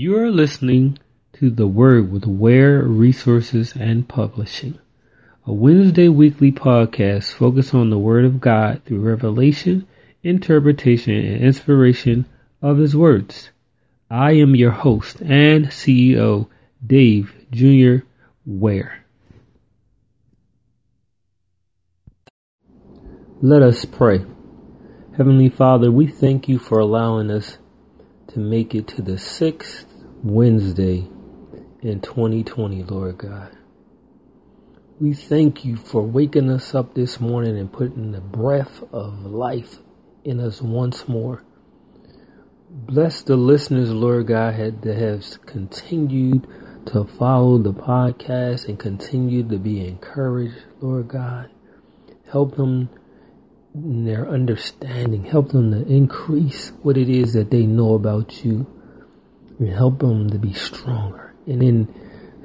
You're listening to The Word with Ware Resources and Publishing, a Wednesday weekly podcast focused on the Word of God through revelation, interpretation, and inspiration of His words. I am your host and CEO, Dave Jr. Ware. Let us pray. Heavenly Father, we thank you for allowing us to make it to the 6th Wednesday in 2020, Lord God. We thank you for waking us up this morning and putting the breath of life in us once more. Bless the listeners, Lord God, that have continued to follow the podcast and continue to be encouraged, Lord God. Help them in their understanding. Help them to increase what it is that they know about you, and help them to be stronger. And then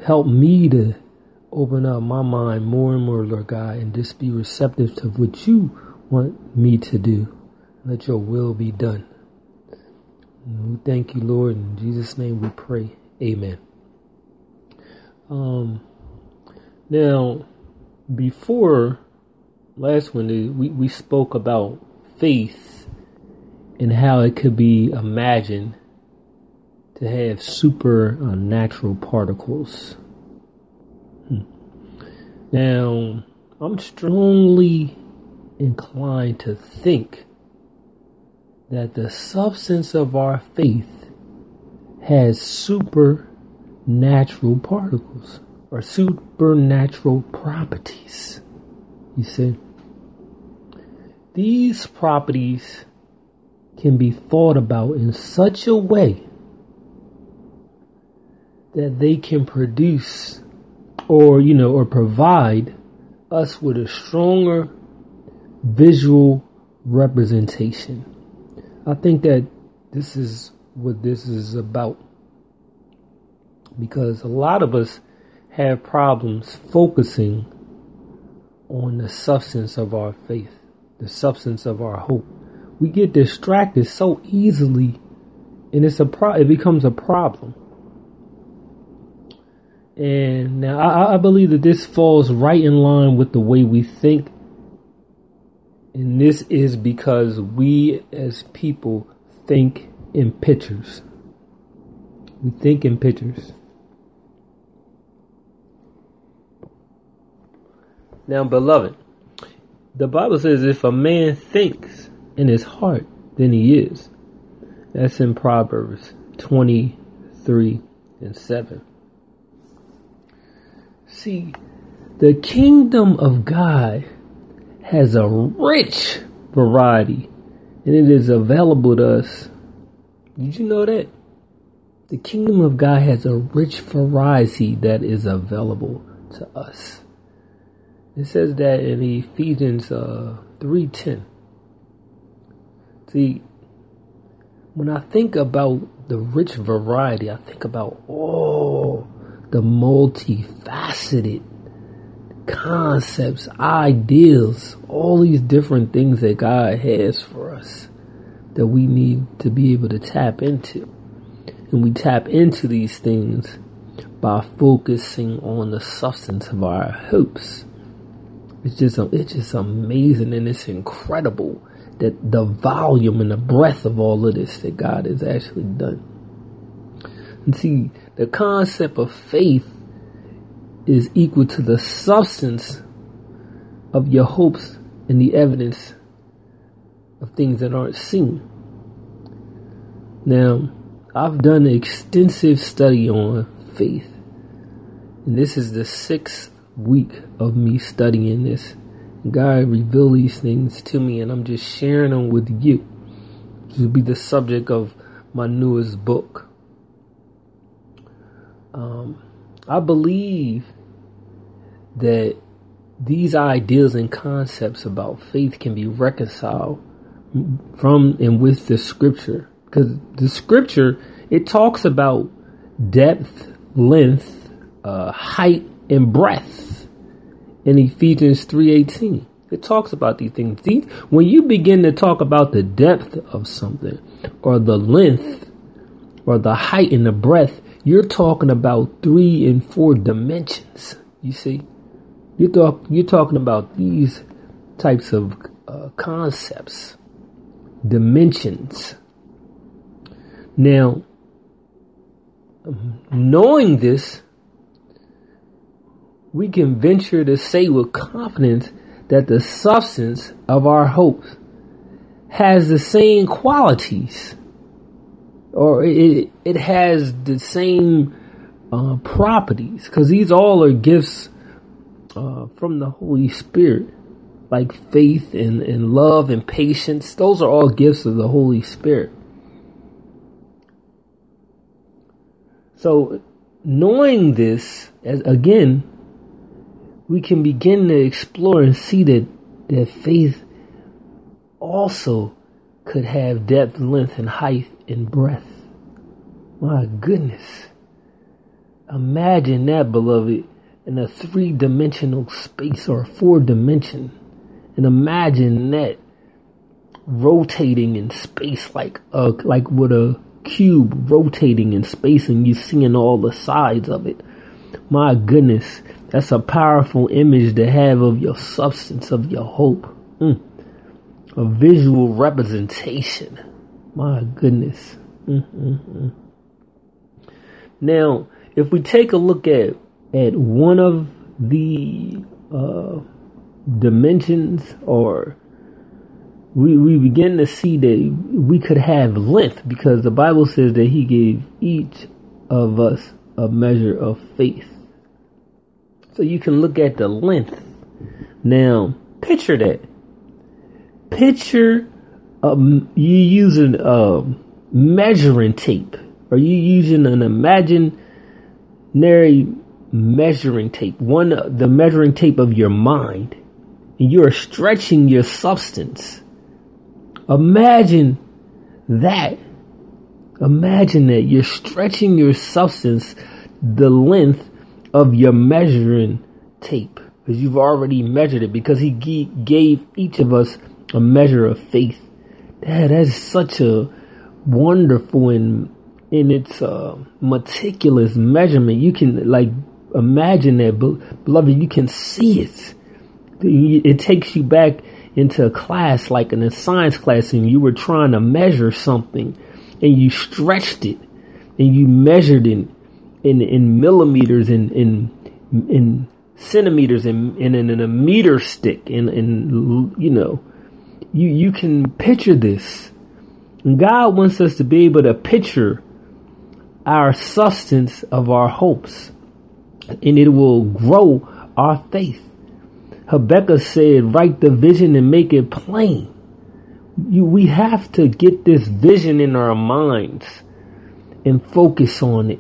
help me to open up my mind more and more, Lord God, and just be receptive to what you want me to do. Let your will be done. And we thank you, Lord. In Jesus' name we pray. Amen. Now, before last one, we spoke about faith and how it could be imagined to have supernatural particles. Now, I'm strongly inclined to think that the substance of our faith has supernatural particles or supernatural properties. You see, these properties can be thought about in such a way that they can produce or provide us with a stronger visual representation. I think that this is what this is about, because a lot of us have problems focusing on the substance of our faith, the substance of our hope. We get distracted so easily, and it becomes a problem. And now I believe that this falls right in line with the way we think, and this is because we as people think in pictures. We think in pictures. Now, beloved, the Bible says if a man thinks in his heart, then he is. That's in Proverbs 23:7. See, the kingdom of God has a rich variety, and it is available to us. Did you know that? The kingdom of God has a rich variety that is available to us. It says that in Ephesians 3:10. See, when I think about the rich variety, I think about all the multifaceted concepts, ideals, all these different things that God has for us that we need to be able to tap into. And we tap into these things by focusing on the substance of our hopes. It's just amazing, and it's incredible that the volume and the breadth of all of this that God has actually done. And see, the concept of faith is equal to the substance of your hopes and the evidence of things that aren't seen. Now, I've done an extensive study on faith, and this is the 6th week of me studying this. God revealed these things to me, and I'm just sharing them with you. This will be the subject of my newest book. I believe that these ideas and concepts about faith can be reconciled from and with the scripture, because the scripture, it talks about depth, length, height, and breath in Ephesians 3:18. It talks about these things. When you begin to talk about the depth of something or the length or the height and the breadth, you're talking about 3 and 4 dimensions. You see, you're talking about these types of concepts, dimensions. Now, knowing this, we can venture to say with confidence that the substance of our hopes has the same qualities, or it has the same properties, because these all are gifts from the Holy Spirit, like faith and love and patience. Those are all gifts of the Holy Spirit. So knowing this, as again, we can begin to explore and see that faith also could have depth, length, and height and breadth. My goodness. Imagine that, beloved, in a 3-dimensional space or a 4-dimension. And imagine that rotating in space like with a cube rotating in space, and you're seeing all the sides of it. My goodness, that's a powerful image to have of your substance, of your hope. A visual representation. My goodness. Now, if we take a look at one of the dimensions, or we begin to see that we could have length, because the Bible says that he gave each of us a measure of faith. So you can look at the length. Now, picture that. Picture you using measuring tape, or you using an imaginary measuring tape, the measuring tape of your mind, and you're stretching your substance. Imagine that. Imagine that you're stretching your substance the length of your measuring tape, because you've already measured it, because he gave each of us a measure of faith. That's such a wonderful and in its meticulous measurement. You can imagine that, beloved. You can see it. It takes you back into a class, like in a science class, and you were trying to measure something, and you stretched it, and you measured it in millimeters, in centimeters, and in a meter stick, and you know. You can picture this. And God wants us to be able to picture our substance of our hopes, and it will grow our faith. Habakkuk said, write the vision and make it plain. We have to get this vision in our minds and focus on it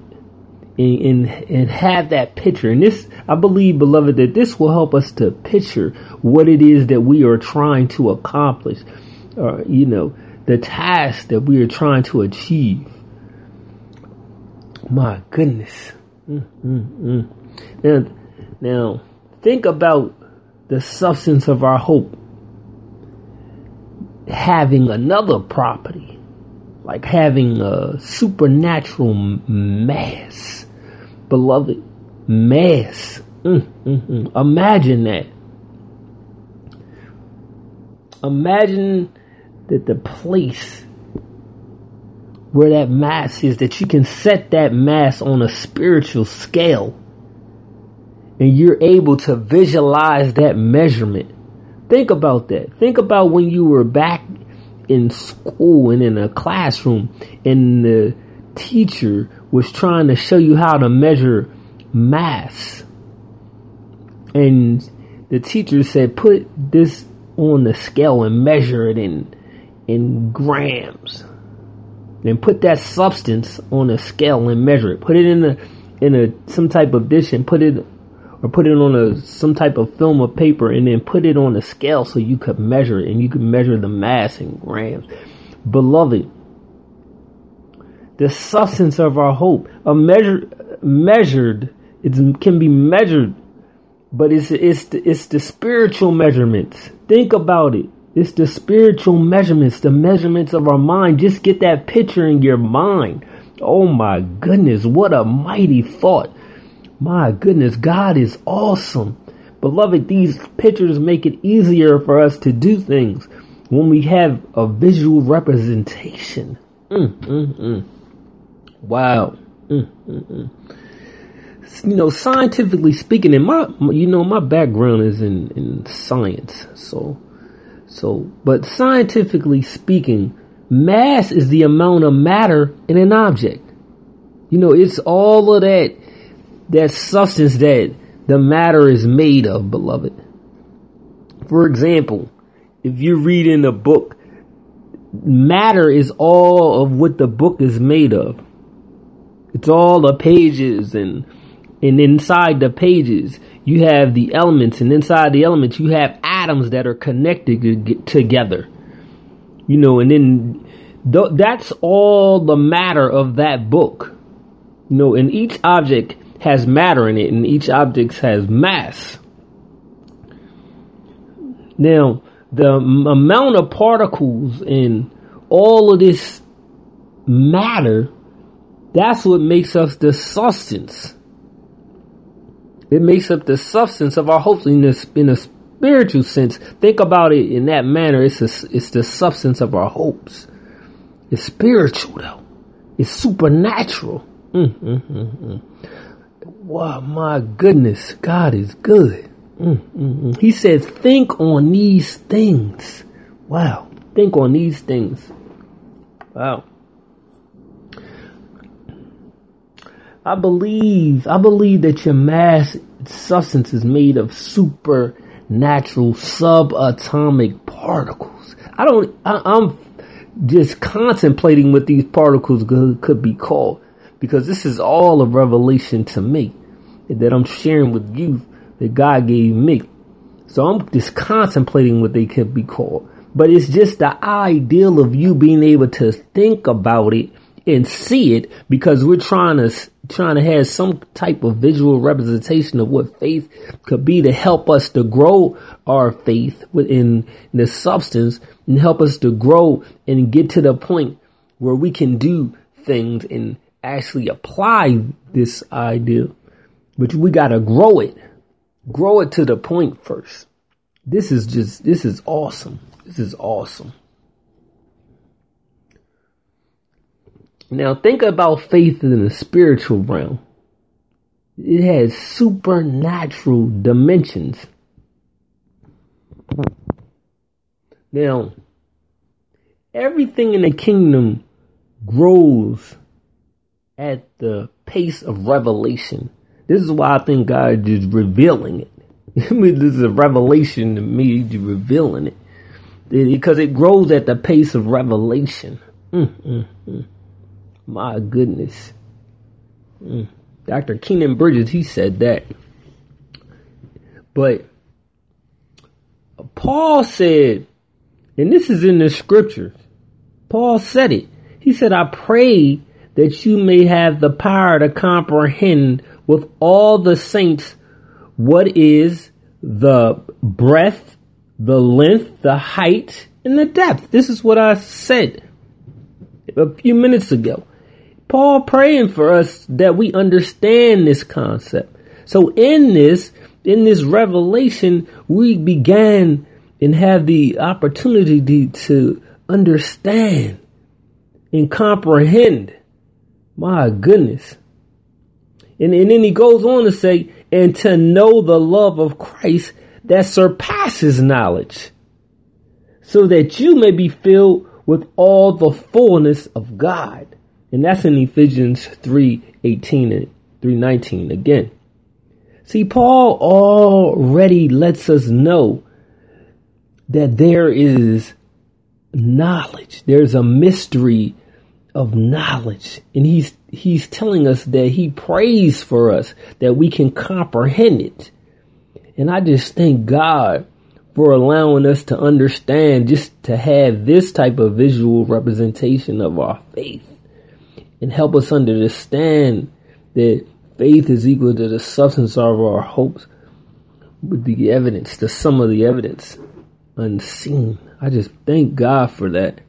and have that picture. And this, I believe, beloved, that this will help us to picture what it is that we are trying to accomplish, or the task that we are trying to achieve. My goodness. Now think about the substance of our hope having another property, like having a supernatural mass, beloved. Mass. Imagine that. Imagine that the place where that mass is, that you can set that mass on a spiritual scale, and you're able to visualize that measurement. Think about that. Think about when you were back in school and in a classroom, and the teacher was trying to show you how to measure mass, and the teacher said, put this on the scale and measure it in grams, and put that substance on a scale and measure it, put it in a some type of dish, and put it on some type of film or paper, and then put it on a scale so you could measure it, and you could measure the mass in grams. Beloved, the substance of our hope, measured, it can be measured, but it's the spiritual measurements. Think about it. It's the spiritual measurements, the measurements of our mind. Just get that picture in your mind Oh my goodness, what a mighty thought. My goodness, God is awesome. Beloved, these pictures make it easier for us to do things when we have a visual representation. Wow. You know, scientifically speaking, and my background is in science. But scientifically speaking, mass is the amount of matter in an object. You know, it's all of that substance that the matter is made of, beloved. For example, if you're reading a book, matter is all of what the book is made of. It's all the pages, and inside the pages, you have the elements, and inside the elements, you have atoms that are connected together. You know, and then that's all the matter of that book. You know, and each object has matter in it, and each object has mass. Now, the amount of particles in all of this matter, that's what makes us the substance. It makes up the substance of our hope in a spiritual sense. Think about it in that manner. It's the substance of our hopes. It's spiritual, though. It's supernatural. Wow, my goodness. God is good. He said, think on these things. Wow. Think on these things. Wow. I believe that your mass substance is made of supernatural subatomic particles. I'm just contemplating what these particles could be called, because this is all a revelation to me that I'm sharing with you that God gave me. So I'm just contemplating what they could be called. But it's just the ideal of you being able to think about it and see it, because we're trying to have some type of visual representation of what faith could be to help us to grow our faith within the substance and help us to grow and get to the point where we can do things and actually apply this idea. But we got to grow it to the point first. This is awesome. This is awesome. Now think about faith in the spiritual realm. It has supernatural dimensions. Now, everything in the kingdom grows at the pace of revelation. This is why I think God is revealing it. This is a revelation to me, revealing it. Because it grows at the pace of revelation. My goodness. Dr. Kenan Bridges, he said that. But Paul said, and this is in the scriptures, Paul said it. He said, I pray that you may have the power to comprehend with all the saints what is the breadth, the length, the height, and the depth. This is what I said a few minutes ago. Paul praying for us that we understand this concept. So in this revelation, we began and have the opportunity to understand and comprehend. My goodness. And then he goes on to say, and to know the love of Christ that surpasses knowledge, so that you may be filled with all the fullness of God. And that's in Ephesians 3:18 and 3:19 again. See, Paul already lets us know that there is knowledge. There's a mystery of knowledge. And he's telling us that he prays for us that we can comprehend it. And I just thank God for allowing us to understand, just to have this type of visual representation of our faith. And help us understand that faith is equal to the substance of our hopes with the evidence, the sum of the evidence unseen. I just thank God for that.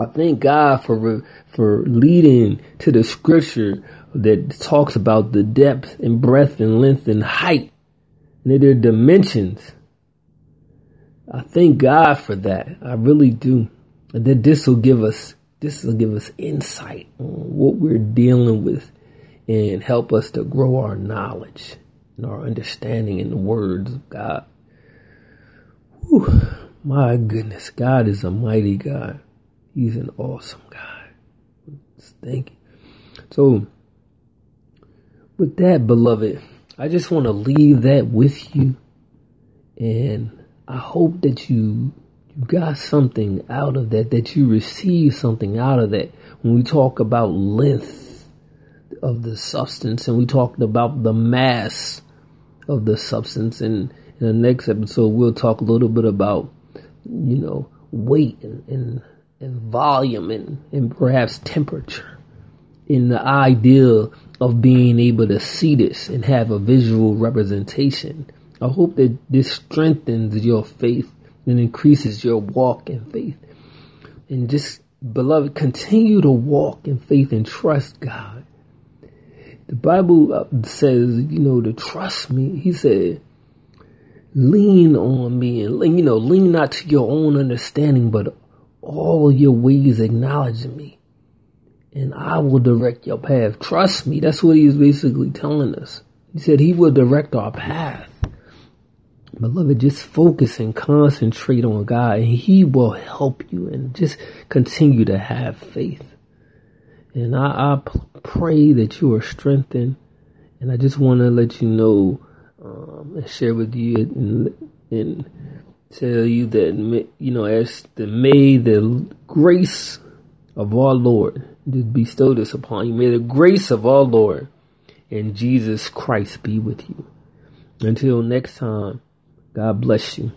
I thank God for leading to the scripture that talks about the depth and breadth and length and height and their dimensions. I thank God for that. I really do. And then this will give us insight on what we're dealing with and help us to grow our knowledge and our understanding in the words of God. Whew. My goodness, God is a mighty God. He's an awesome God. Thank you. So, with that, beloved, I just want to leave that with you. And I hope that you got something out of that, that you received something out of that. When we talk about length of the substance, and we talked about the mass of the substance, and in the next episode we'll talk a little bit about, weight and volume and perhaps temperature, in the idea of being able to see this and have a visual representation. I hope that this strengthens your faith and increases your walk in faith. And just, beloved, continue to walk in faith and trust God. The Bible says, to trust me. He said, lean on me and, lean not to your own understanding, but all your ways acknowledge me, and I will direct your path. Trust me. That's what he is basically telling us. He said he will direct our path. Beloved, just focus and concentrate on God, and he will help you, and just continue to have faith. And I pray that you are strengthened, and I just want to let you know, and share with you and tell you that, may the grace of our Lord just bestow this upon you. May the grace of our Lord and Jesus Christ be with you. Until next time. God bless you.